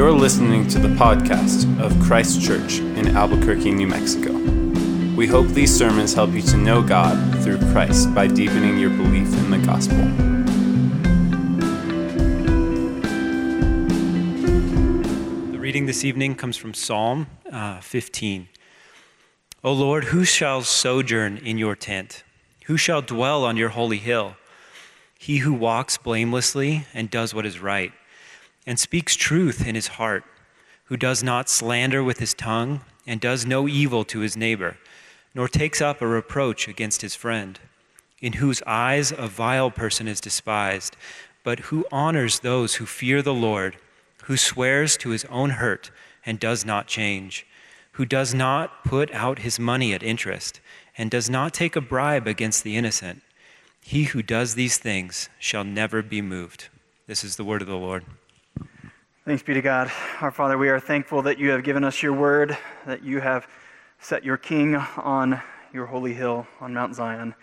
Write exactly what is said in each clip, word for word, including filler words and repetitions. You're listening to the podcast of Christ Church in Albuquerque, New Mexico. We hope these sermons help you to know God through Christ by deepening your belief in the gospel. The reading this evening comes from Psalm uh, fifteen. O Lord, who shall sojourn in your tent? Who shall dwell on your holy hill? He who walks blamelessly and does what is right, and speaks truth in his heart, who does not slander with his tongue, and does no evil to his neighbor, nor takes up a reproach against his friend, in whose eyes a vile person is despised, but who honors those who fear the Lord, who swears to his own hurt and does not change, who does not put out his money at interest, and does not take a bribe against the innocent. He who does these things shall never be moved. This is the word of the Lord. Thanks be to God. Our Father, we are thankful that you have given us your word, that you have set your king on your holy hill, on Mount Zion.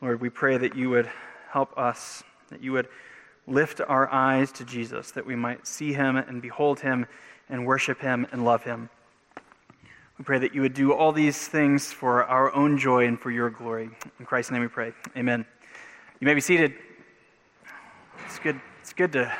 Lord, we pray that you would help us, that you would lift our eyes to Jesus, that we might see him and behold him and worship him and love him. We pray that you would do all these things for our own joy and for your glory. In Christ's name we pray. Amen. You may be seated. It's good, it's good to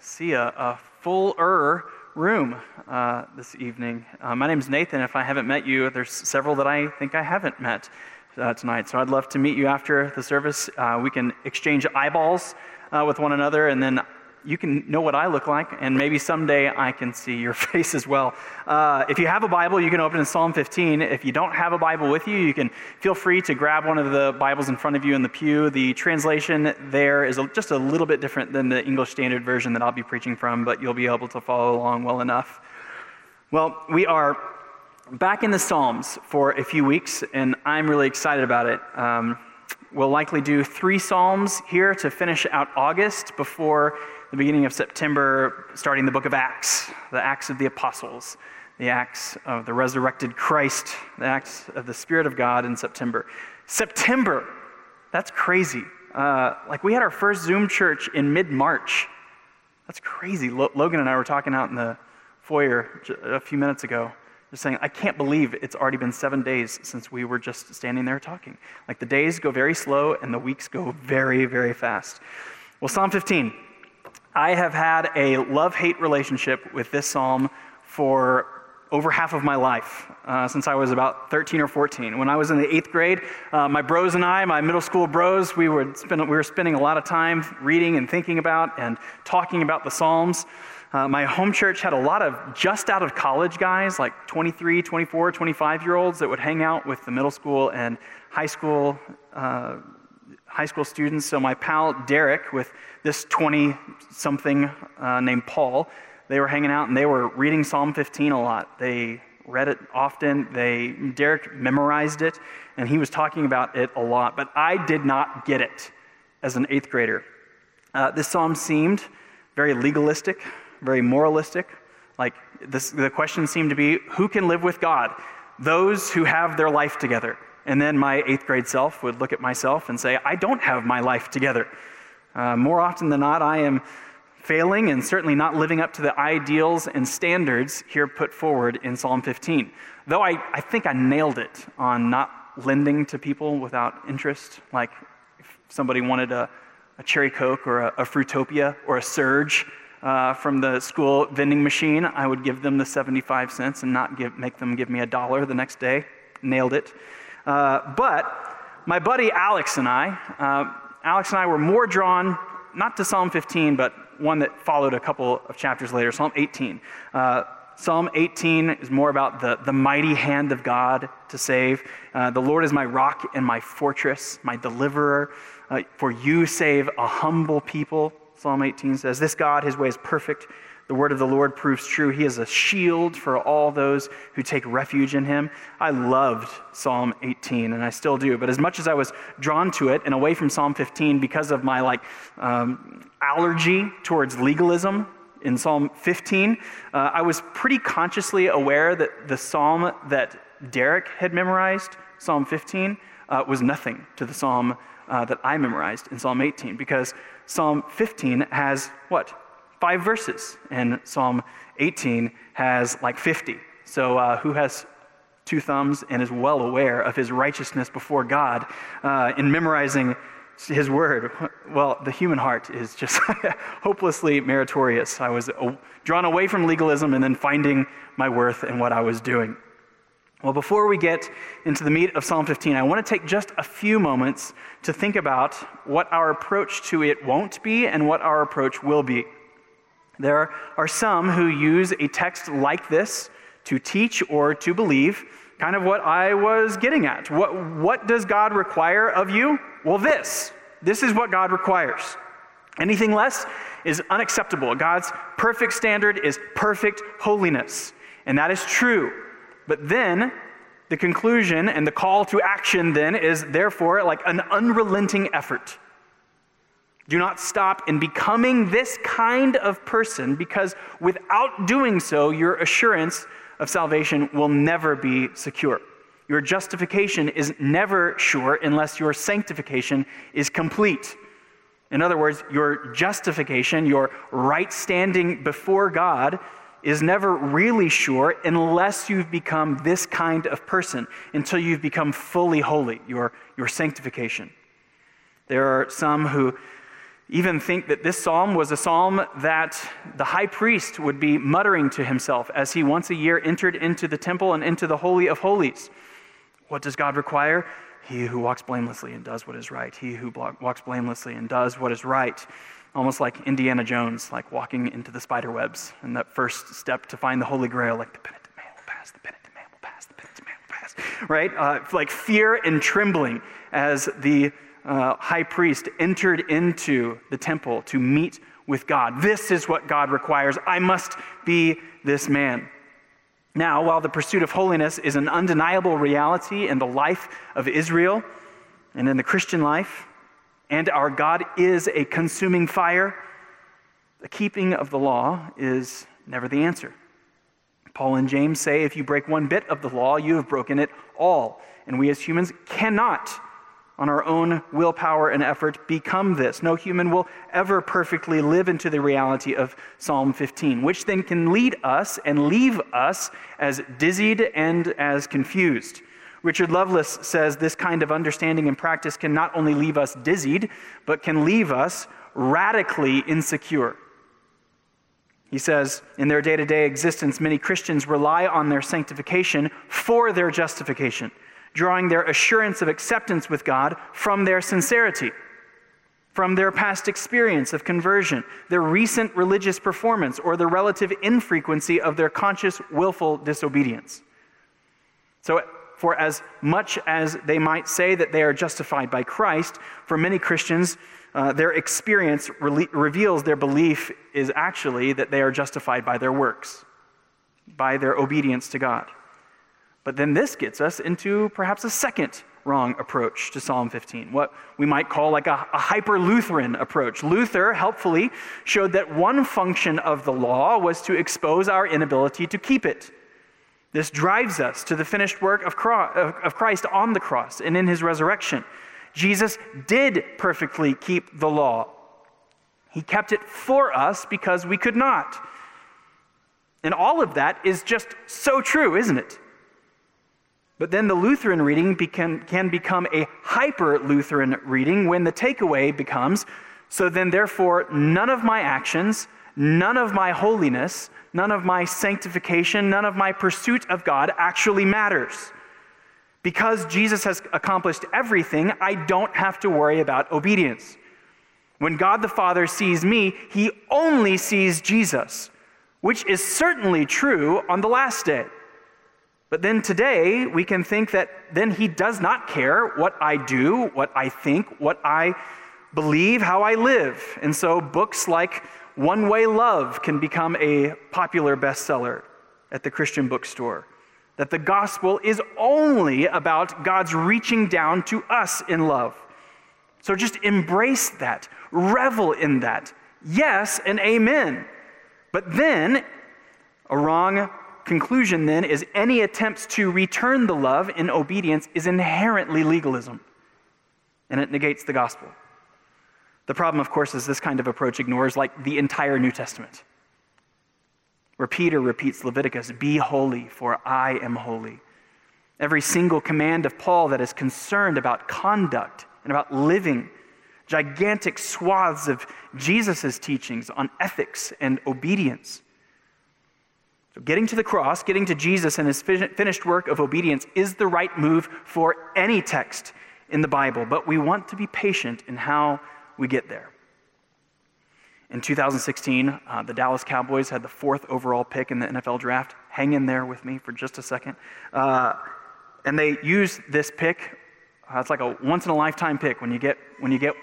see a, a fuller room uh, this evening. Uh, my name's Nathan. If I haven't met you, there's several that I think I haven't met uh, tonight. So I'd love to meet you after the service. Uh, we can exchange eyeballs uh, with one another, and then you can know what I look like, and maybe someday I can see your face as well. Uh, if you have a Bible, you can open to Psalm fifteen. If you don't have a Bible with you, you can feel free to grab one of the Bibles in front of you in the pew. The translation there is just a little bit different than the English Standard Version that I'll be preaching from, but you'll be able to follow along well enough. Well, we are back in the Psalms for a few weeks, and I'm really excited about it. Um, we'll likely do three Psalms here to finish out August before the beginning of September, starting the book of Acts, the Acts of the Apostles, the Acts of the resurrected Christ, the Acts of the Spirit of God in September. September, that's crazy. Uh, like we had our first Zoom church in mid-March. That's crazy. Lo- Logan and I were talking out in the foyer j- a few minutes ago, just saying, I can't believe it's already been seven days since we were just standing there talking. Like the days go very slow and the weeks go very, very fast. Well, Psalm fifteen. I have had a love-hate relationship with this psalm for over half of my life, uh, since I was about thirteen or fourteen. When I was in the eighth grade, uh, my bros and I, my middle school bros, we would spend, we were spending a lot of time reading and thinking about and talking about the Psalms. Uh, my home church had a lot of just-out-of-college guys, like twenty-three, twenty-four, twenty-five-year-olds that would hang out with the middle school and high school uh high school students. So my pal Derek with this twenty-something uh, named Paul, they were hanging out and they were reading Psalm fifteen a lot. They read it often. They Derek memorized it, and he was talking about it a lot. But I did not get it as an eighth grader. Uh, this psalm seemed very legalistic, very moralistic. Like this, the question seemed to be, who can live with God? Those who have their life together. And then my eighth grade self would look at myself and say, I don't have my life together. Uh, more often than not, I am failing and certainly not living up to the ideals and standards here put forward in Psalm fifteen. Though I, I think I nailed it on not lending to people without interest. Like if somebody wanted a, a Cherry Coke or a, a Fruitopia or a Surge uh, from the school vending machine, I would give them the seventy-five cents and not give, make them give me a dollar the next day. Nailed it. Uh, but my buddy Alex and I, uh, Alex and I were more drawn, not to Psalm fifteen, but one that followed a couple of chapters later, Psalm eighteen. Uh, Psalm eighteen is more about the, the mighty hand of God to save. Uh, the Lord is my rock and my fortress, my deliverer. Uh, for you save a humble people, Psalm eighteen says. This God, his way is perfect. The word of the Lord proves true. He is a shield for all those who take refuge in him. I loved Psalm eighteen, and I still do. But as much as I was drawn to it and away from Psalm fifteen because of my like um, allergy towards legalism in Psalm fifteen, uh, I was pretty consciously aware that the psalm that Derek had memorized, Psalm fifteen, uh, was nothing to the psalm uh, that I memorized in Psalm eighteen, because Psalm fifteen has what? five verses, and Psalm eighteen has like fifty. So uh, who has two thumbs and is well aware of his righteousness before God uh, in memorizing his word? Well, the human heart is just hopelessly meritorious. I was drawn away from legalism and then finding my worth in what I was doing. Well, before we get into the meat of Psalm fifteen, I want to take just a few moments to think about what our approach to it won't be and what our approach will be. There are some who use a text like this to teach or to believe kind of what I was getting at. What, what does God require of you? Well, this. This is what God requires. Anything less is unacceptable. God's perfect standard is perfect holiness, and that is true. But then the conclusion and the call to action then is therefore like an unrelenting effort. Do not stop in becoming this kind of person, because without doing so, your assurance of salvation will never be secure. Your justification is never sure unless your sanctification is complete. In other words, your justification, your right standing before God, is never really sure unless you've become this kind of person, until you've become fully holy, your, your sanctification. There are some who even think that this psalm was a psalm that the high priest would be muttering to himself as he once a year entered into the temple and into the Holy of Holies. What does God require? He who walks blamelessly and does what is right. He who walks blamelessly and does what is right. Almost like Indiana Jones, like walking into the spider webs, and that first step to find the Holy Grail, like the penitent man will pass, the penitent man will pass, the penitent man will pass, right? Uh, like fear and trembling as the uh, high priest entered into the temple to meet with God. This is what God requires. I must be this man. Now, while the pursuit of holiness is an undeniable reality in the life of Israel and in the Christian life, and our God is a consuming fire, the keeping of the law is never the answer. Paul and James say, if you break one bit of the law, you have broken it all. And we as humans cannot, on our own willpower and effort, become this. No human will ever perfectly live into the reality of Psalm fifteen, which then can lead us and leave us as dizzied and as confused. Richard Lovelace says this kind of understanding and practice can not only leave us dizzied, but can leave us radically insecure. He says, in their day-to-day existence, many Christians rely on their sanctification for their justification, drawing their assurance of acceptance with God from their sincerity, from their past experience of conversion, their recent religious performance, or the relative infrequency of their conscious, willful disobedience. So, for as much as they might say that they are justified by Christ, for many Christians, uh, their experience re- reveals their belief is actually that they are justified by their works, by their obedience to God. But then this gets us into perhaps a second wrong approach to Psalm fifteen, what we might call like a, a hyper-Lutheran approach. Luther helpfully showed that one function of the law was to expose our inability to keep it. This drives us to the finished work of Christ on the cross and in his resurrection. Jesus did perfectly keep the law. He kept it for us because we could not. And all of that is just so true, isn't it? But then the Lutheran reading can become a hyper-Lutheran reading when the takeaway becomes, so then therefore none of my actions, none of my holiness, none of my sanctification, none of my pursuit of God actually matters. Because Jesus has accomplished everything, I don't have to worry about obedience. When God the Father sees me, he only sees Jesus, which is certainly true on the last day. But then today, we can think that then he does not care what I do, what I think, what I believe, how I live. And so books like One Way Love can become a popular bestseller at the Christian bookstore. That the gospel is only about God's reaching down to us in love. So just embrace that, revel in that. Yes and amen. But then, a wrong conclusion then is any attempts to return the love in obedience is inherently legalism. And it negates the gospel. The problem, of course, is this kind of approach ignores like the entire New Testament, where Peter repeats Leviticus, "Be holy, for I am holy." Every single command of Paul that is concerned about conduct and about living, gigantic swaths of Jesus' teachings on ethics and obedience. So getting to the cross, getting to Jesus and his finished work of obedience is the right move for any text in the Bible, but we want to be patient in how we get there. In two thousand sixteen, uh, the Dallas Cowboys had the fourth overall pick in the N F L draft. Hang in there with me for just a second. Uh, and they used this pick. Uh, it's like a once-in-a-lifetime pick when you get when you get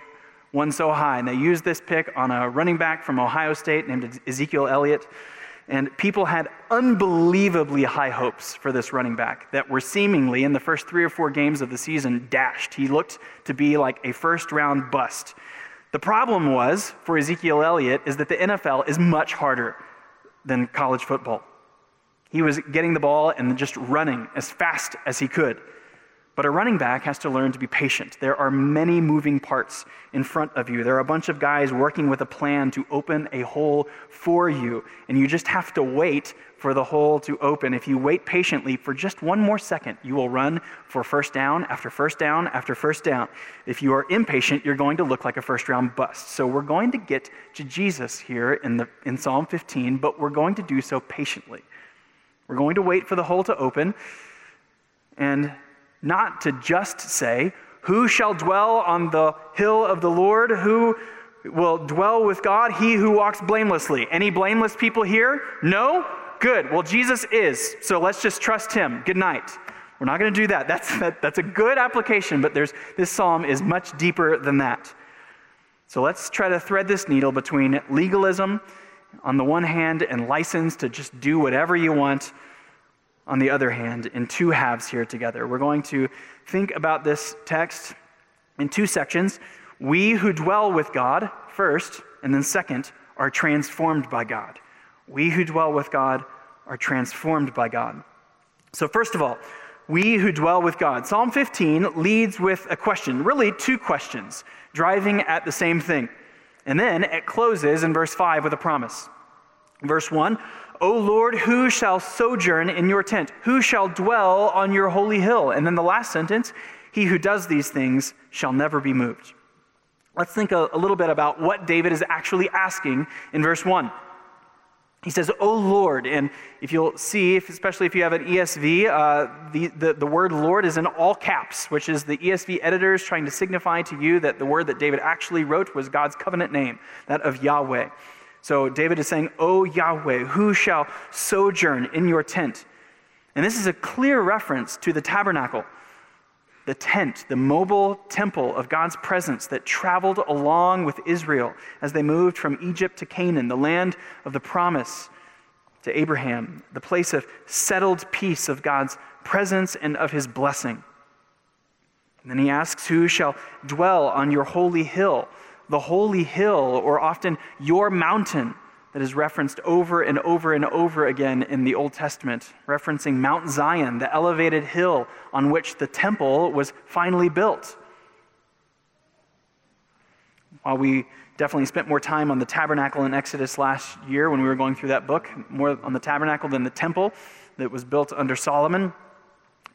one so high. And they used this pick on a running back from Ohio State named Ezekiel Elliott. And people had unbelievably high hopes for this running back that were seemingly, in the first three or four games of the season, dashed. He looked to be like a first-round bust. The problem was, for Ezekiel Elliott, is that the N F L is much harder than college football. He was getting the ball and just running as fast as he could. But a running back has to learn to be patient. There are many moving parts in front of you. There are a bunch of guys working with a plan to open a hole for you, and you just have to wait for the hole to open. If you wait patiently for just one more second, you will run for first down after first down after first down. If you are impatient, you're going to look like a first-round bust. So we're going to get to Jesus here in the in Psalm fifteen, but we're going to do so patiently. We're going to wait for the hole to open, and not to just say, "Who shall dwell on the hill of the Lord? Who will dwell with God? He who walks blamelessly." Any blameless people here? No? Good. Well, Jesus is, so let's just trust him. Good night. We're not going to do that. That's that, that's a good application, but there's this psalm is much deeper than that. So let's try to thread this needle between legalism on the one hand and license to just do whatever you want on the other hand, in two halves here together. We're going to think about this text in two sections. We who dwell with God, first, and then second, are transformed by God. We who dwell with God are transformed by God. So first of all, we who dwell with God. Psalm fifteen leads with a question, really two questions, driving at the same thing. And then it closes in verse five with a promise. Verse one, "O Lord, who shall sojourn in your tent? Who shall dwell on your holy hill?" And then the last sentence, "He who does these things shall never be moved." Let's think a, a little bit about what David is actually asking in verse one. He says, "O Lord," and if you'll see, if, especially if you have an E S V, uh, the, the, the word Lord is in all caps, which is the E S V editors trying to signify to you that the word that David actually wrote was God's covenant name, that of Yahweh. So David is saying, "O Yahweh, who shall sojourn in your tent?" And this is a clear reference to the tabernacle, the tent, the mobile temple of God's presence that traveled along with Israel as they moved from Egypt to Canaan, the land of the promise to Abraham, the place of settled peace of God's presence and of his blessing. And then he asks, "Who shall dwell on your holy hill?" The holy hill, or often your mountain, that is referenced over and over and over again in the Old Testament, referencing Mount Zion, the elevated hill on which the temple was finally built. While we definitely spent more time on the tabernacle in Exodus last year when we were going through that book, more on the tabernacle than the temple that was built under Solomon,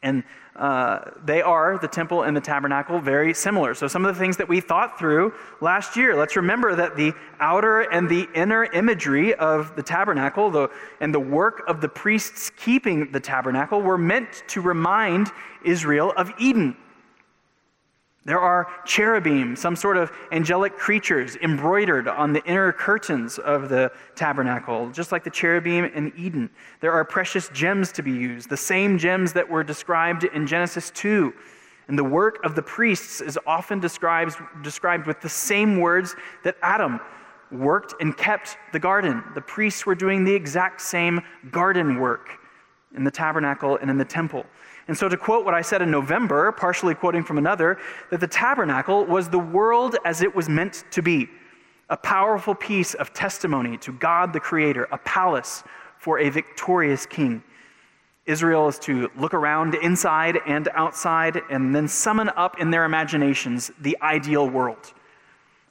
and uh, they are, the temple and the tabernacle, very similar. So some of the things that we thought through last year, let's remember that the outer and the inner imagery of the tabernacle the, and the work of the priests keeping the tabernacle were meant to remind Israel of Eden. There are cherubim, some sort of angelic creatures embroidered on the inner curtains of the tabernacle, just like the cherubim in Eden. There are precious gems to be used, the same gems that were described in Genesis two. And the work of the priests is often described, described with the same words that Adam worked and kept the garden. The priests were doing the exact same garden work in the tabernacle and in the temple. And so to quote what I said in November, partially quoting from another, that the tabernacle was the world as it was meant to be, a powerful piece of testimony to God the Creator, a palace for a victorious king. Israel is to look around inside and outside and then summon up in their imaginations the ideal world,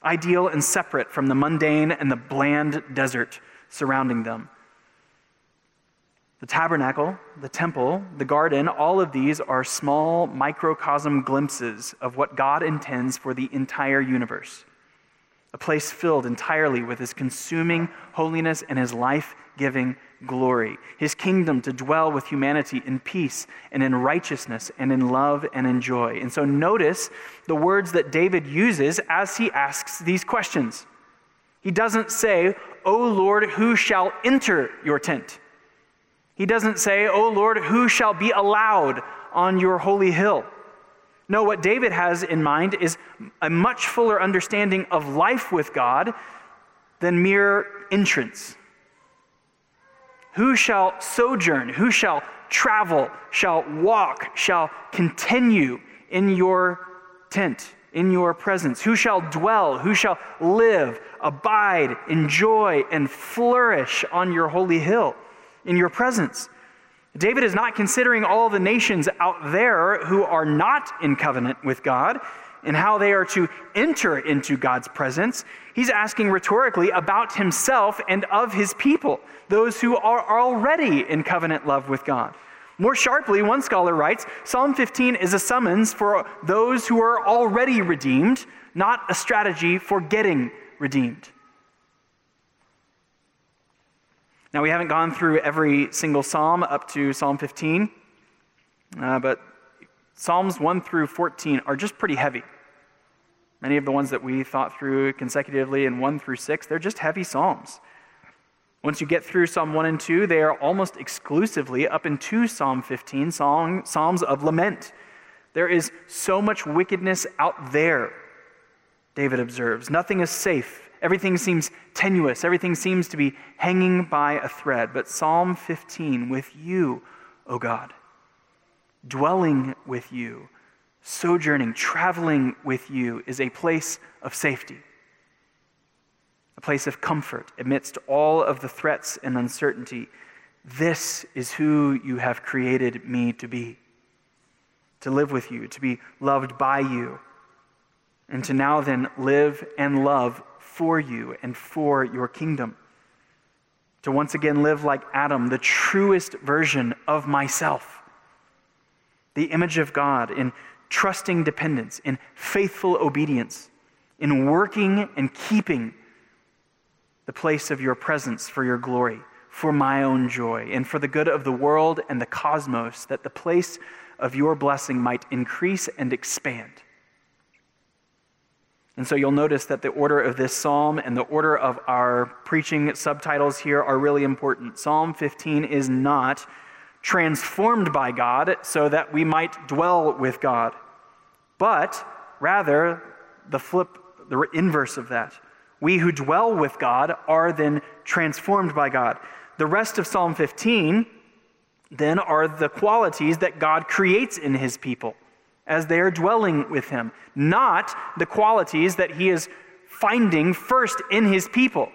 ideal and separate from the mundane and the bland desert surrounding them. The tabernacle, the temple, the garden, all of these are small microcosm glimpses of what God intends for the entire universe, a place filled entirely with his consuming holiness and his life-giving glory, his kingdom to dwell with humanity in peace and in righteousness and in love and in joy. And so notice the words that David uses as he asks these questions. He doesn't say, "O Lord, who shall enter your tent?" He doesn't say, "O Lord, who shall be allowed on your holy hill?" No, what David has in mind is a much fuller understanding of life with God than mere entrance. Who shall sojourn? Who shall travel? Shall walk? Shall continue in your tent, in your presence? Who shall dwell? Who shall live, abide, enjoy, and flourish on your holy hill? In your presence. David is not considering all the nations out there who are not in covenant with God and how they are to enter into God's presence. He's asking rhetorically about himself and of his people, those who are already in covenant love with God. More sharply, one scholar writes, Psalm fifteen is a summons for those who are already redeemed, not a strategy for getting redeemed. Now, we haven't gone through every single psalm up to Psalm fifteen, uh, but Psalms one through fourteen are just pretty heavy. Many of the ones that we thought through consecutively in one through six, they're just heavy psalms. Once you get through Psalm one and two, they are almost exclusively up into Psalm fifteen, song, psalms of lament. There is so much wickedness out there, David observes. Nothing is safe. Everything seems tenuous. Everything seems to be hanging by a thread. But Psalm fifteen, with you, O God, dwelling with you, sojourning, traveling with you, is a place of safety, a place of comfort amidst all of the threats and uncertainty. This is who you have created me to be, to live with you, to be loved by you, and to now then live and love for you and for your kingdom, to once again live like Adam, the truest version of myself, the image of God in trusting dependence, in faithful obedience, in working and keeping the place of your presence for your glory, for my own joy, and for the good of the world and the cosmos, that the place of your blessing might increase and expand. And so you'll notice that the order of this psalm and the order of our preaching subtitles here are really important. Psalm fifteen is not transformed by God so that we might dwell with God, but rather the flip, the inverse of that. We who dwell with God are then transformed by God. The rest of Psalm fifteen then are the qualities that God creates in his people as they are dwelling with him, not the qualities that he is finding first in his people,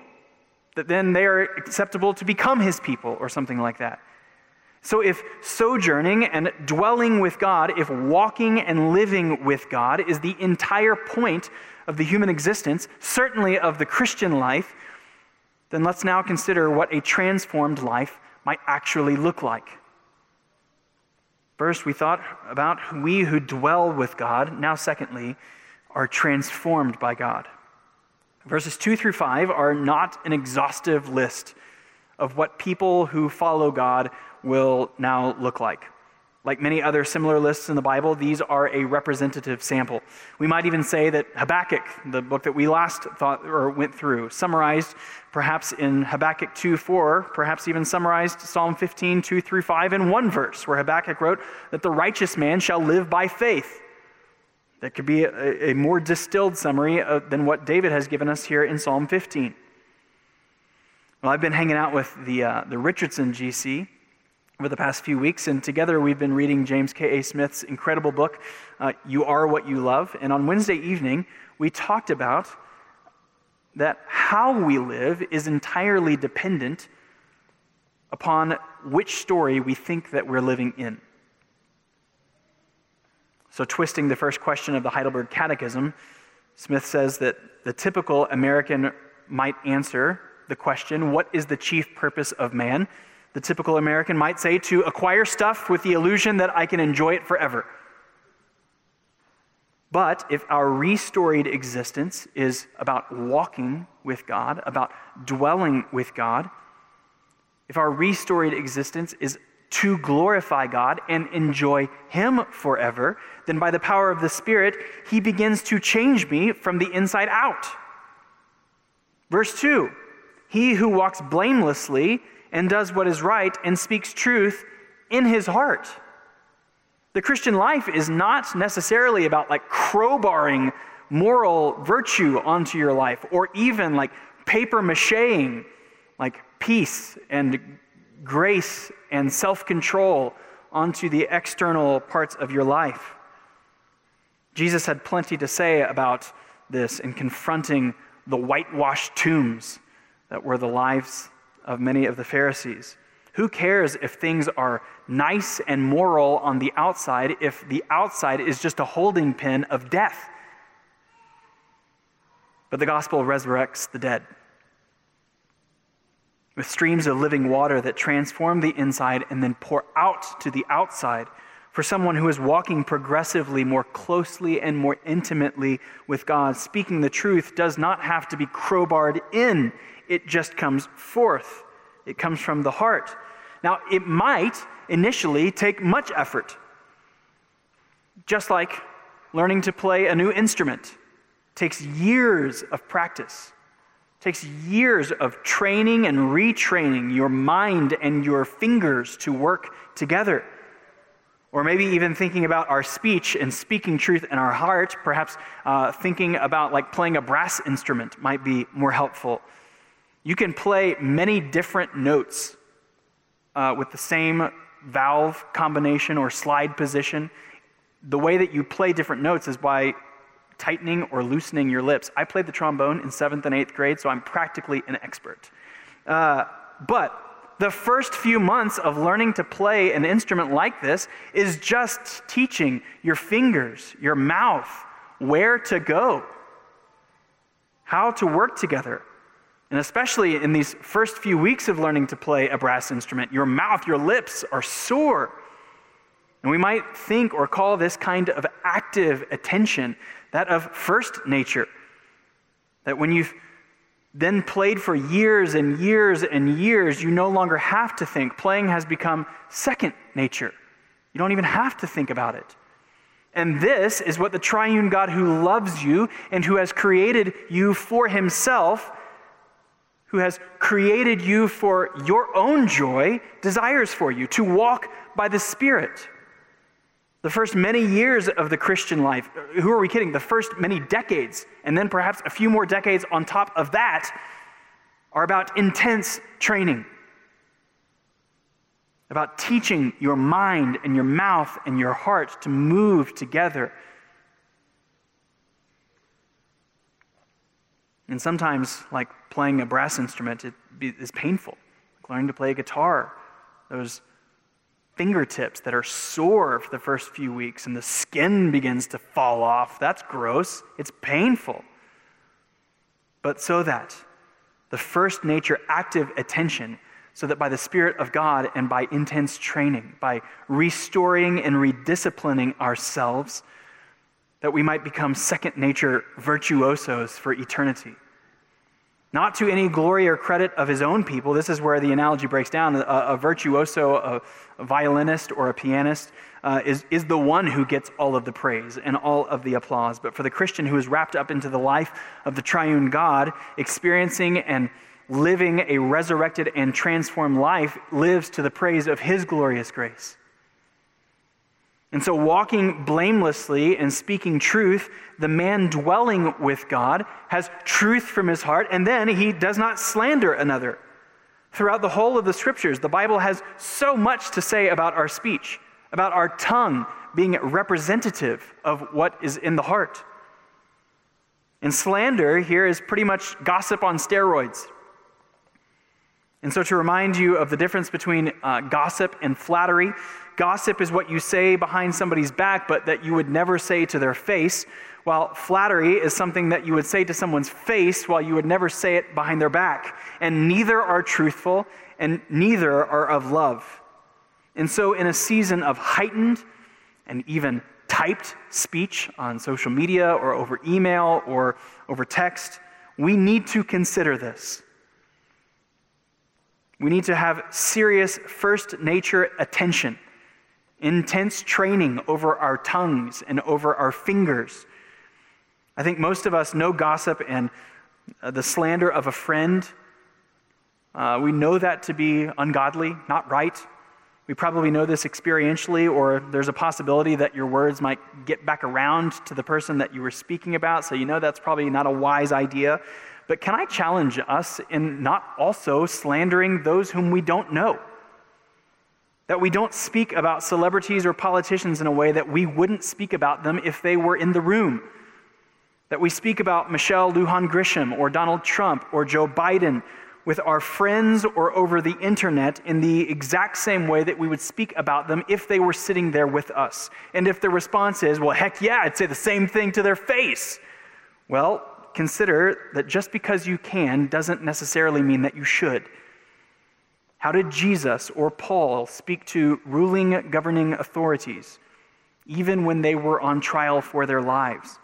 that then they are acceptable to become his people or something like that. So if sojourning and dwelling with God, if walking and living with God is the entire point of the human existence, certainly of the Christian life, then let's now consider what a transformed life might actually look like. First, we thought about we who dwell with God. Now, secondly, are transformed by God. Verses two through five are not an exhaustive list of what people who follow God will now look like. Like many other similar lists in the Bible, these are a representative sample. We might even say that Habakkuk, the book that we last thought or went through, summarized perhaps in Habakkuk two four, perhaps even summarized Psalm fifteen, two through five in one verse, where Habakkuk wrote that the righteous man shall live by faith. That could be a, a more distilled summary of, than what David has given us here in Psalm fifteen. Well, I've been hanging out with the uh, the Richardson G C over the past few weeks, and together we've been reading James K A Smith's incredible book, uh, You Are What You Love. And on Wednesday evening, we talked about that how we live is entirely dependent upon which story we think that we're living in. So twisting the first question of the Heidelberg Catechism, Smith says that the typical American might answer the question, what is the chief purpose of man? The typical American might say, to acquire stuff with the illusion that I can enjoy it forever. But if our restoried existence is about walking with God, about dwelling with God, if our restoried existence is to glorify God and enjoy Him forever, then by the power of the Spirit, He begins to change me from the inside out. Verse two, he who walks blamelessly and does what is right and speaks truth in his heart. The Christian life is not necessarily about like crowbarring moral virtue onto your life, or even like paper macheing like peace and grace and self-control onto the external parts of your life. Jesus had plenty to say about this in confronting the whitewashed tombs that were the lives of many of the Pharisees. Who cares if things are nice and moral on the outside if the outside is just a holding pen of death? But the gospel resurrects the dead with streams of living water that transform the inside and then pour out to the outside for someone who is walking progressively more closely and more intimately with God. Speaking the truth does not have to be crowbarred in. It just comes forth. It comes from the heart. Now, it might initially take much effort, just like learning to play a new instrument. It takes years of practice. It takes years of training and retraining your mind and your fingers to work together. Or maybe even thinking about our speech and speaking truth in our heart, perhaps uh, thinking about like playing a brass instrument might be more helpful. You can play many different notes uh, with the same valve combination or slide position. The way that you play different notes is by tightening or loosening your lips. I played the trombone in seventh and eighth grade, so I'm practically an expert. Uh, but the first few months of learning to play an instrument like this is just teaching your fingers, your mouth, where to go, how to work together. And especially in these first few weeks of learning to play a brass instrument, your mouth, your lips are sore. And we might think or call this kind of active attention that of first nature. That when you've then played for years and years and years, you no longer have to think. Playing has become second nature. You don't even have to think about it. And this is what the triune God who loves you and who has created you for Himself, who has created you for your own joy, desires for you, to walk by the Spirit. The first many years of the Christian life, who are we kidding? The first many decades, and then perhaps a few more decades on top of that, are about intense training, about teaching your mind and your mouth and your heart to move together. And sometimes, like playing a brass instrument, it is painful. Like learning to play a guitar, those fingertips that are sore for the first few weeks and the skin begins to fall off. That's gross. It's painful. But so that the first nature active attention, so that by the Spirit of God and by intense training, by restoring and redisciplining ourselves, that we might become second nature virtuosos for eternity. Not to any glory or credit of his own people. This is where the analogy breaks down. A, a virtuoso, a, a violinist or a pianist uh, is, is the one who gets all of the praise and all of the applause. But for the Christian who is wrapped up into the life of the triune God, experiencing and living a resurrected and transformed life, lives to the praise of his glorious grace. And so walking blamelessly and speaking truth, the man dwelling with God has truth from his heart, and then he does not slander another. Throughout the whole of the scriptures, the Bible has so much to say about our speech, about our tongue being representative of what is in the heart. And slander here is pretty much gossip on steroids. And so to remind you of the difference between uh, gossip and flattery, gossip is what you say behind somebody's back, but that you would never say to their face, while flattery is something that you would say to someone's face while you would never say it behind their back. And neither are truthful, and neither are of love. And so in a season of heightened and even typed speech on social media or over email or over text, we need to consider this. We need to have serious first nature attention, intense training over our tongues and over our fingers. I think most of us know gossip and uh, the slander of a friend. Uh, we know that to be ungodly, not right. We probably know this experientially, or there's a possibility that your words might get back around to the person that you were speaking about, so you know that's probably not a wise idea. But can I challenge us in not also slandering those whom we don't know? That we don't speak about celebrities or politicians in a way that we wouldn't speak about them if they were in the room. That we speak about Michelle Lujan Grisham or Donald Trump or Joe Biden with our friends or over the internet in the exact same way that we would speak about them if they were sitting there with us. And if the response is, well, heck yeah, I'd say the same thing to their face. Well, consider that just because you can doesn't necessarily mean that you should. How did Jesus or Paul speak to ruling, governing authorities, even when they were on trial for their lives?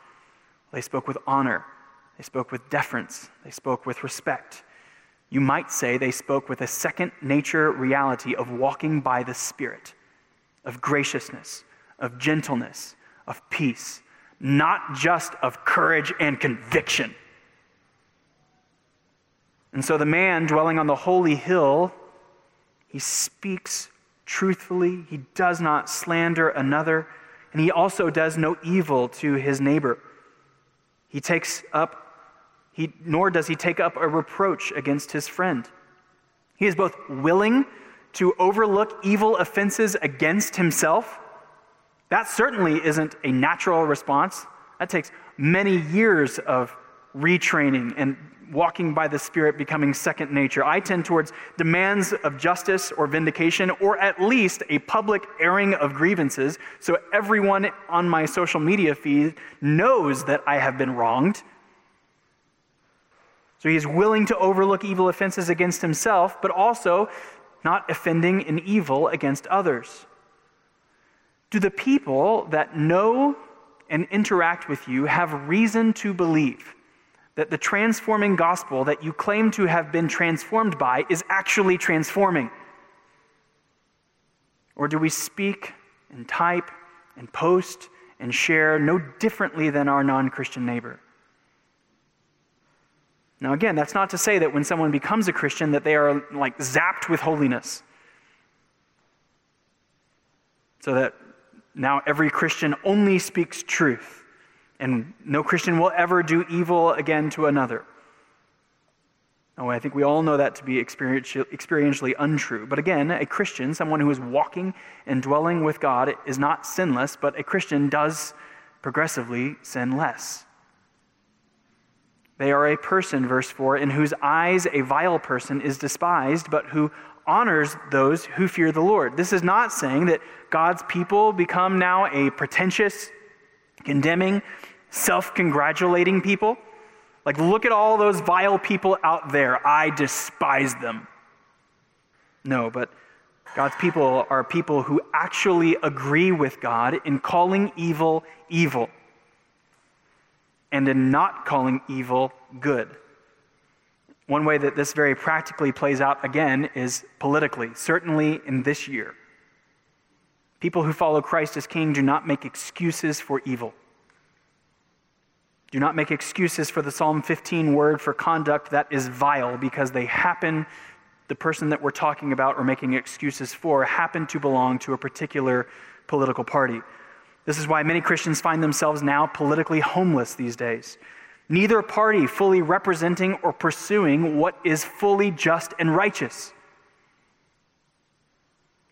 They spoke with honor. They spoke with deference. They spoke with respect. You might say they spoke with a second nature reality of walking by the Spirit, of graciousness, of gentleness, of peace, not just of courage and conviction. And so the man dwelling on the holy hill, he speaks truthfully, he does not slander another, and he also does no evil to his neighbor. He takes up He, nor does he take up a reproach against his friend. He is both willing to overlook evil offenses against himself. That certainly isn't a natural response. That takes many years of retraining and walking by the Spirit, becoming second nature. I tend towards demands of justice or vindication, or at least a public airing of grievances, so everyone on my social media feed knows that I have been wronged. So he is willing to overlook evil offenses against himself, but also not offending in evil against others. Do the people that know and interact with you have reason to believe that the transforming gospel that you claim to have been transformed by is actually transforming? Or do we speak and type and post and share no differently than our non-Christian neighbor? Now again, that's not to say that when someone becomes a Christian that they are like zapped with holiness, so that now every Christian only speaks truth and no Christian will ever do evil again to another. Oh, I think we all know that to be experientially untrue. But again, a Christian, someone who is walking and dwelling with God, is not sinless, but a Christian does progressively sin less. They are a person, verse four, in whose eyes a vile person is despised, but who honors those who fear the Lord. This is not saying that God's people become now a pretentious, condemning, self-congratulating people. Like, look at all those vile people out there. I despise them. No, but God's people are people who actually agree with God in calling evil, evil, and in not calling evil good. One way that this very practically plays out, again, is politically, certainly in this year. People who follow Christ as King do not make excuses for evil. Do not make excuses for the Psalm fifteen word for conduct that is vile, because they happen, the person that we're talking about or making excuses for, happen to belong to a particular political party. This is why many Christians find themselves now politically homeless these days. Neither party fully representing or pursuing what is fully just and righteous.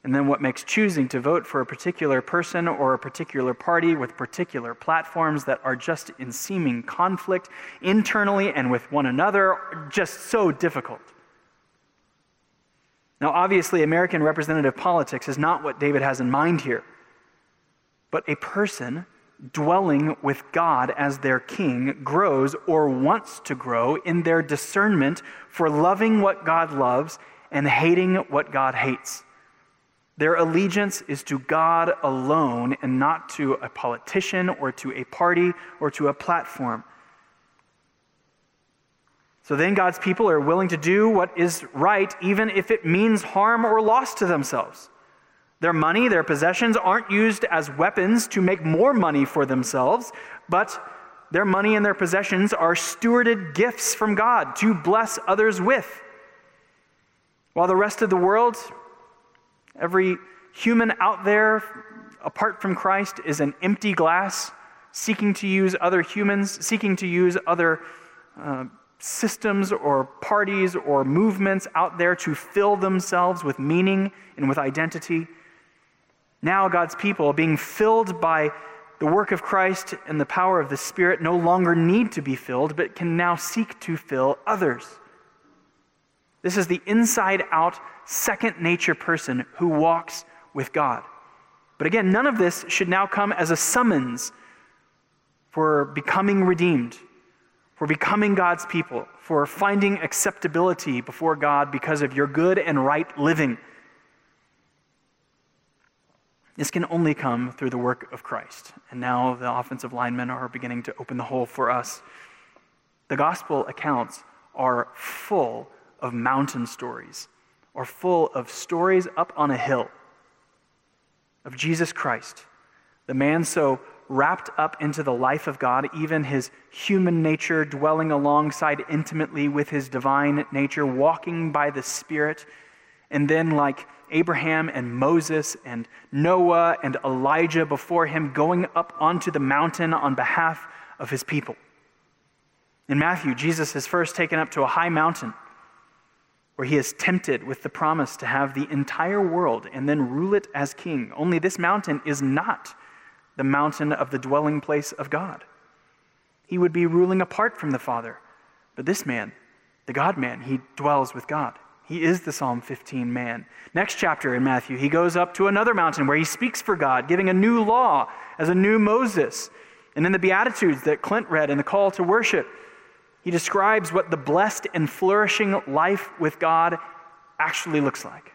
And then what makes choosing to vote for a particular person or a particular party with particular platforms that are just in seeming conflict internally and with one another just so difficult. Now, obviously, American representative politics is not what David has in mind here, but a person dwelling with God as their king grows or wants to grow in their discernment for loving what God loves and hating what God hates. Their allegiance is to God alone and not to a politician or to a party or to a platform. So then God's people are willing to do what is right, even if it means harm or loss to themselves. Their money, their possessions aren't used as weapons to make more money for themselves, but their money and their possessions are stewarded gifts from God to bless others with. While the rest of the world, every human out there, apart from Christ, is an empty glass, seeking to use other humans, seeking to use other uh, systems or parties or movements out there to fill themselves with meaning and with identity. Now God's people, being filled by the work of Christ and the power of the Spirit, no longer need to be filled, but can now seek to fill others. This is the inside-out, second-nature person who walks with God. But again, none of this should now come as a summons for becoming redeemed, for becoming God's people, for finding acceptability before God because of your good and right living. This can only come through the work of Christ. And now the offensive linemen are beginning to open the hole for us. The gospel accounts are full of mountain stories, or full of stories up on a hill of Jesus Christ, the man so wrapped up into the life of God, even his human nature dwelling alongside intimately with his divine nature, walking by the Spirit, and then like Abraham and Moses and Noah and Elijah before him, going up onto the mountain on behalf of his people. In Matthew, Jesus is first taken up to a high mountain where he is tempted with the promise to have the entire world and then rule it as king. Only this mountain is not the mountain of the dwelling place of God. He would be ruling apart from the Father. But this man, the God-man, he dwells with God. He is the Psalm fifteen man. Next chapter in Matthew, he goes up to another mountain where he speaks for God, giving a new law as a new Moses. And in the Beatitudes that Clint read in the call to worship, he describes what the blessed and flourishing life with God actually looks like.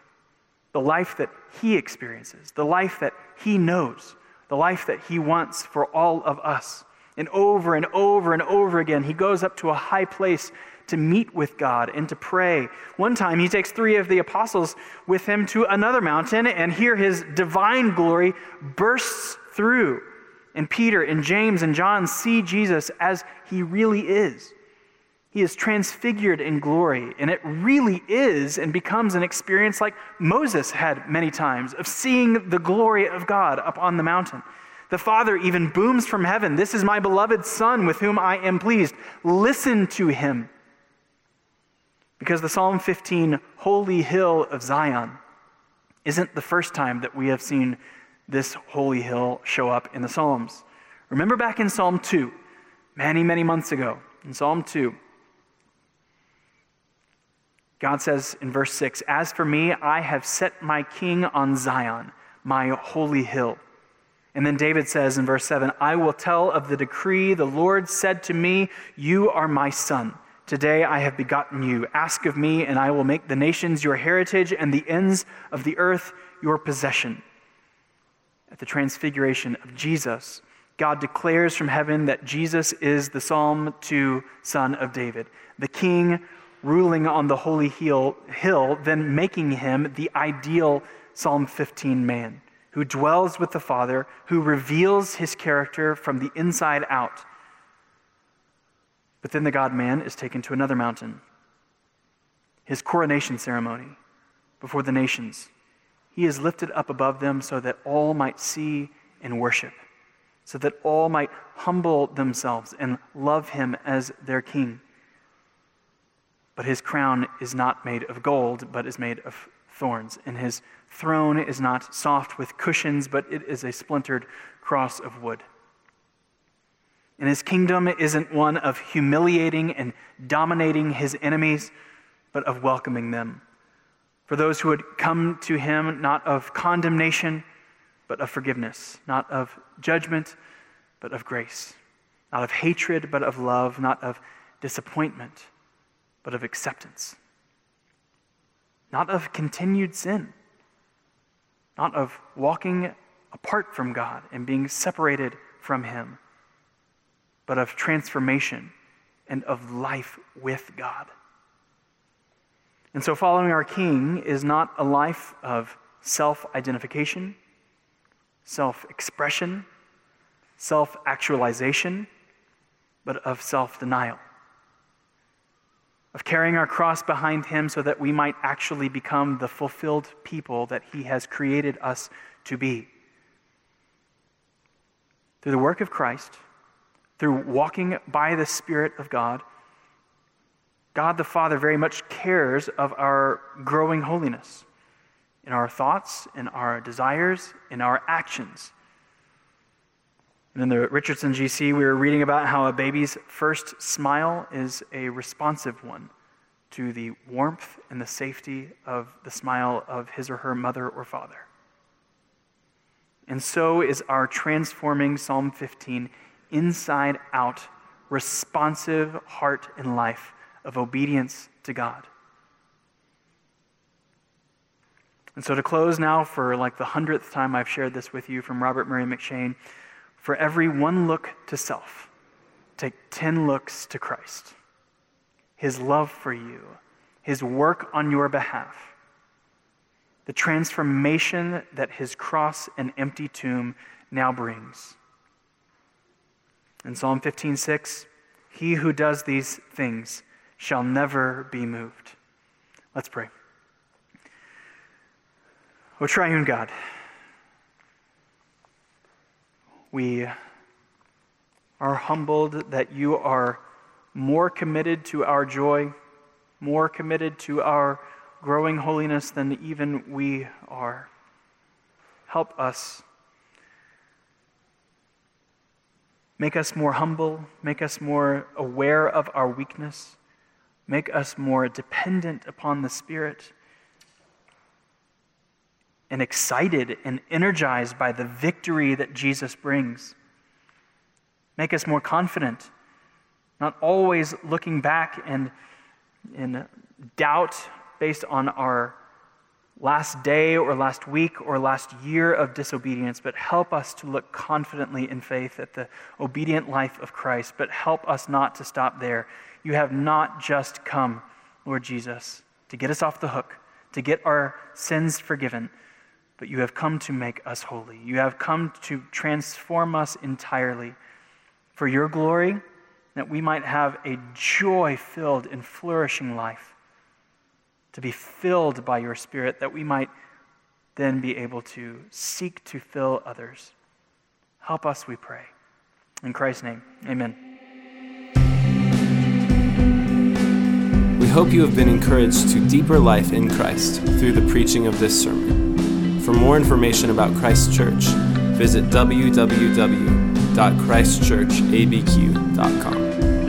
The life that he experiences, the life that he knows, the life that he wants for all of us. And over and over and over again, he goes up to a high place to meet with God and to pray. One time, he takes three of the apostles with him to another mountain, and here his divine glory bursts through. And Peter and James and John see Jesus as he really is. He is transfigured in glory, and it really is and becomes an experience like Moses had many times of seeing the glory of God up on the mountain. The Father even booms from heaven, "This is my beloved Son with whom I am pleased. Listen to him." Because the Psalm fifteen holy hill of Zion isn't the first time that we have seen this holy hill show up in the Psalms. Remember back in Psalm two, many, many months ago, in Psalm two, God says in verse six, "As for me, I have set my king on Zion, my holy hill." And then David says in verse seven, "I will tell of the decree. The Lord said to me, you are my son. Today I have begotten you. Ask of me, and I will make the nations your heritage and the ends of the earth your possession." At the transfiguration of Jesus, God declares from heaven that Jesus is the Psalm two son of David, the king ruling on the holy hill, hill, then making him the ideal Psalm fifteen man who dwells with the Father, who reveals his character from the inside out. But then the God-man is taken to another mountain, his coronation ceremony before the nations. He is lifted up above them so that all might see and worship, so that all might humble themselves and love him as their king. But his crown is not made of gold, but is made of thorns. And his throne is not soft with cushions, but it is a splintered cross of wood. And his kingdom isn't one of humiliating and dominating his enemies, but of welcoming them, for those who would come to him not of condemnation, but of forgiveness, not of judgment, but of grace, not of hatred, but of love, not of disappointment, but of acceptance, not of continued sin, not of walking apart from God and being separated from him, but of transformation and of life with God. And so following our King is not a life of self-identification, self-expression, self-actualization, but of self-denial, of carrying our cross behind him so that we might actually become the fulfilled people that he has created us to be. Through the work of Christ, through walking by the Spirit of God, God the Father very much cares of our growing holiness in our thoughts, in our desires, in our actions. And in the Richardson G C, we were reading about how a baby's first smile is a responsive one to the warmth and the safety of the smile of his or her mother or father. And so is our transforming Psalm fifteen inside out, responsive heart and life of obedience to God. And so to close now, for like the hundredth time I've shared this with you from Robert Murray McShane, for every one look to self, take ten looks to Christ, his love for you, his work on your behalf, the transformation that his cross and empty tomb now brings. In Psalm fifteen six, he who does these things shall never be moved. Let's pray. O triune God, we are humbled that you are more committed to our joy, more committed to our growing holiness than even we are. Help us. Make us more humble. Make us more aware of our weakness. Make us more dependent upon the Spirit and excited and energized by the victory that Jesus brings. Make us more confident, not always looking back and in doubt based on our last day or last week or last year of disobedience, but help us to look confidently in faith at the obedient life of Christ, but help us not to stop there. You have not just come, Lord Jesus, to get us off the hook, to get our sins forgiven, but you have come to make us holy. You have come to transform us entirely for your glory, that we might have a joy-filled and flourishing life, to be filled by your Spirit, that we might then be able to seek to fill others. Help us, we pray. In Christ's name, amen. We hope you have been encouraged to deeper life in Christ through the preaching of this sermon. For more information about Christ Church, visit w w w dot christ church a b q dot com.